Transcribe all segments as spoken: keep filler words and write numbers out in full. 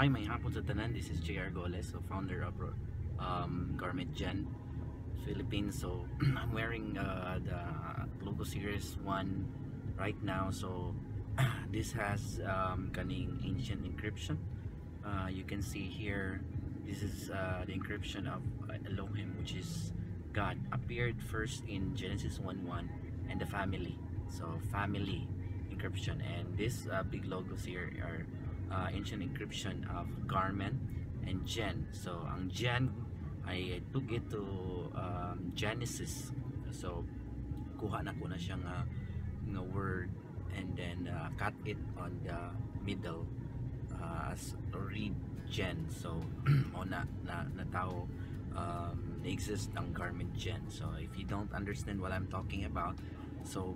Ay, may hapon sa tanan. This is J R Goles, so founder of um, Garment Gen Philippines. So I'm wearing uh, the Logo Series one right now. So this has um, kaning ancient encryption. Uh, you can see here, this is uh, the encryption of uh, Elohim, which is God appeared first in Genesis one one and the family. So family encryption, and this uh, big logos here are Uh, ancient encryption of garment and gen. So ang gen, I took it to um, Genesis. So kuha na ko na siyang uh, nga word, and then uh, cut it on the middle uh, as read gen. So mo na na, na tao um, na exist ang garment gen. So if you don't understand what I'm talking about, so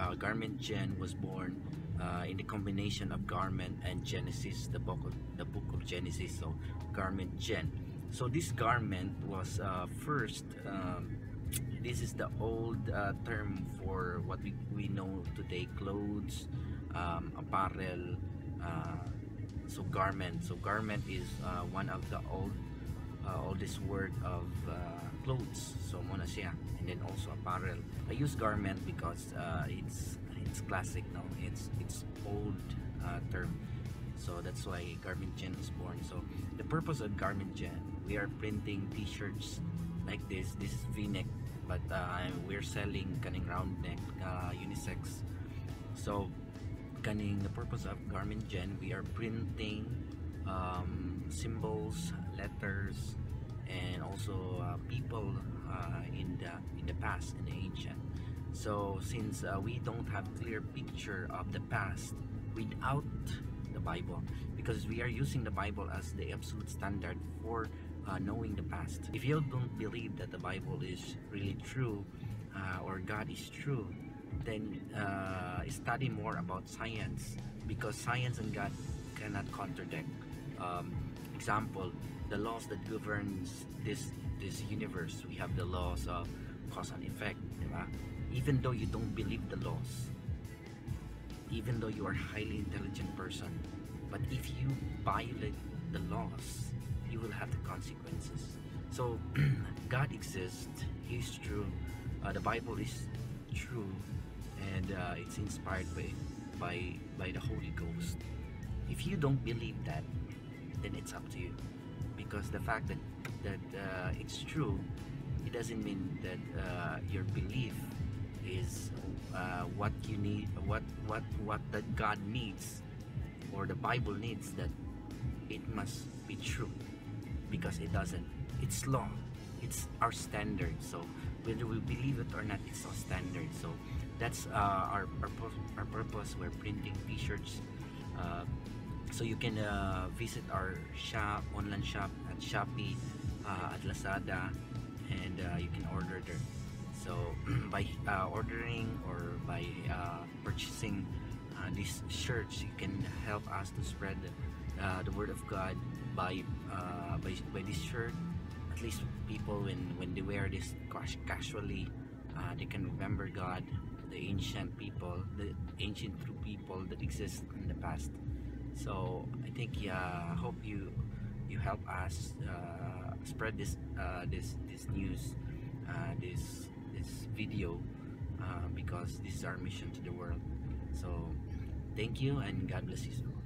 uh, garment gen was born Uh, in the combination of garment and Genesis, the book of, the book of Genesis, so garment gen. So this garment was uh, first. Um, this is the old uh, term for what we we know today: clothes, um, apparel. Uh, so garment. So garment is uh, one of the old uh, oldest word of uh, clothes. So muna siya, and then also apparel. I use garment because uh, it's. It's classic now. It's it's old uh, term, so that's why Garment Gen is born. So the purpose of Garment Gen, we are printing T-shirts like this. This is V-neck, but uh, we're selling kaning round neck uh, unisex. So kaning the purpose of Garment Gen, we are printing um, symbols, letters, and also uh, people uh, in the in the past, in the ancient. So since uh, we don't have clear picture of the past without the Bible, because we are using the Bible as the absolute standard for uh, knowing the past. If you don't believe that the Bible is really true uh, or God is true, then uh, study more about science, because science and God cannot contradict. Um, example, the laws that governs this this universe. We have the laws of cause and effect, right? Even though you don't believe the laws, even though you are a highly intelligent person, but if you violate the laws, you will have the consequences. So God exists, He is true, uh, the Bible is true, and uh, it's inspired by, by, by the Holy Ghost. If you don't believe that, then it's up to you, because the fact that, that uh, it's true, it doesn't mean that uh, your belief is uh, what you need, what what what that God needs or the Bible needs. That it must be true, because it doesn't. It's law. It's our standard. So whether we believe it or not, it's our standard. So that's uh, our, our our purpose. We're printing T-shirts, uh, so you can uh, visit our shop, online shop at Shopee, uh, at Lazada, and uh, you can order there. So by uh, ordering or by uh, purchasing uh, these shirts, you can help us to spread uh, the word of God by, uh, by by this shirt. At least people, when when they wear this casually, uh, they can remember God, the ancient people, the ancient true people that exist in the past. So I think, yeah, I hope you you help us uh, spread this uh, this this news, uh, this. this video, uh, because this is our mission to the world. So thank you, and God bless you.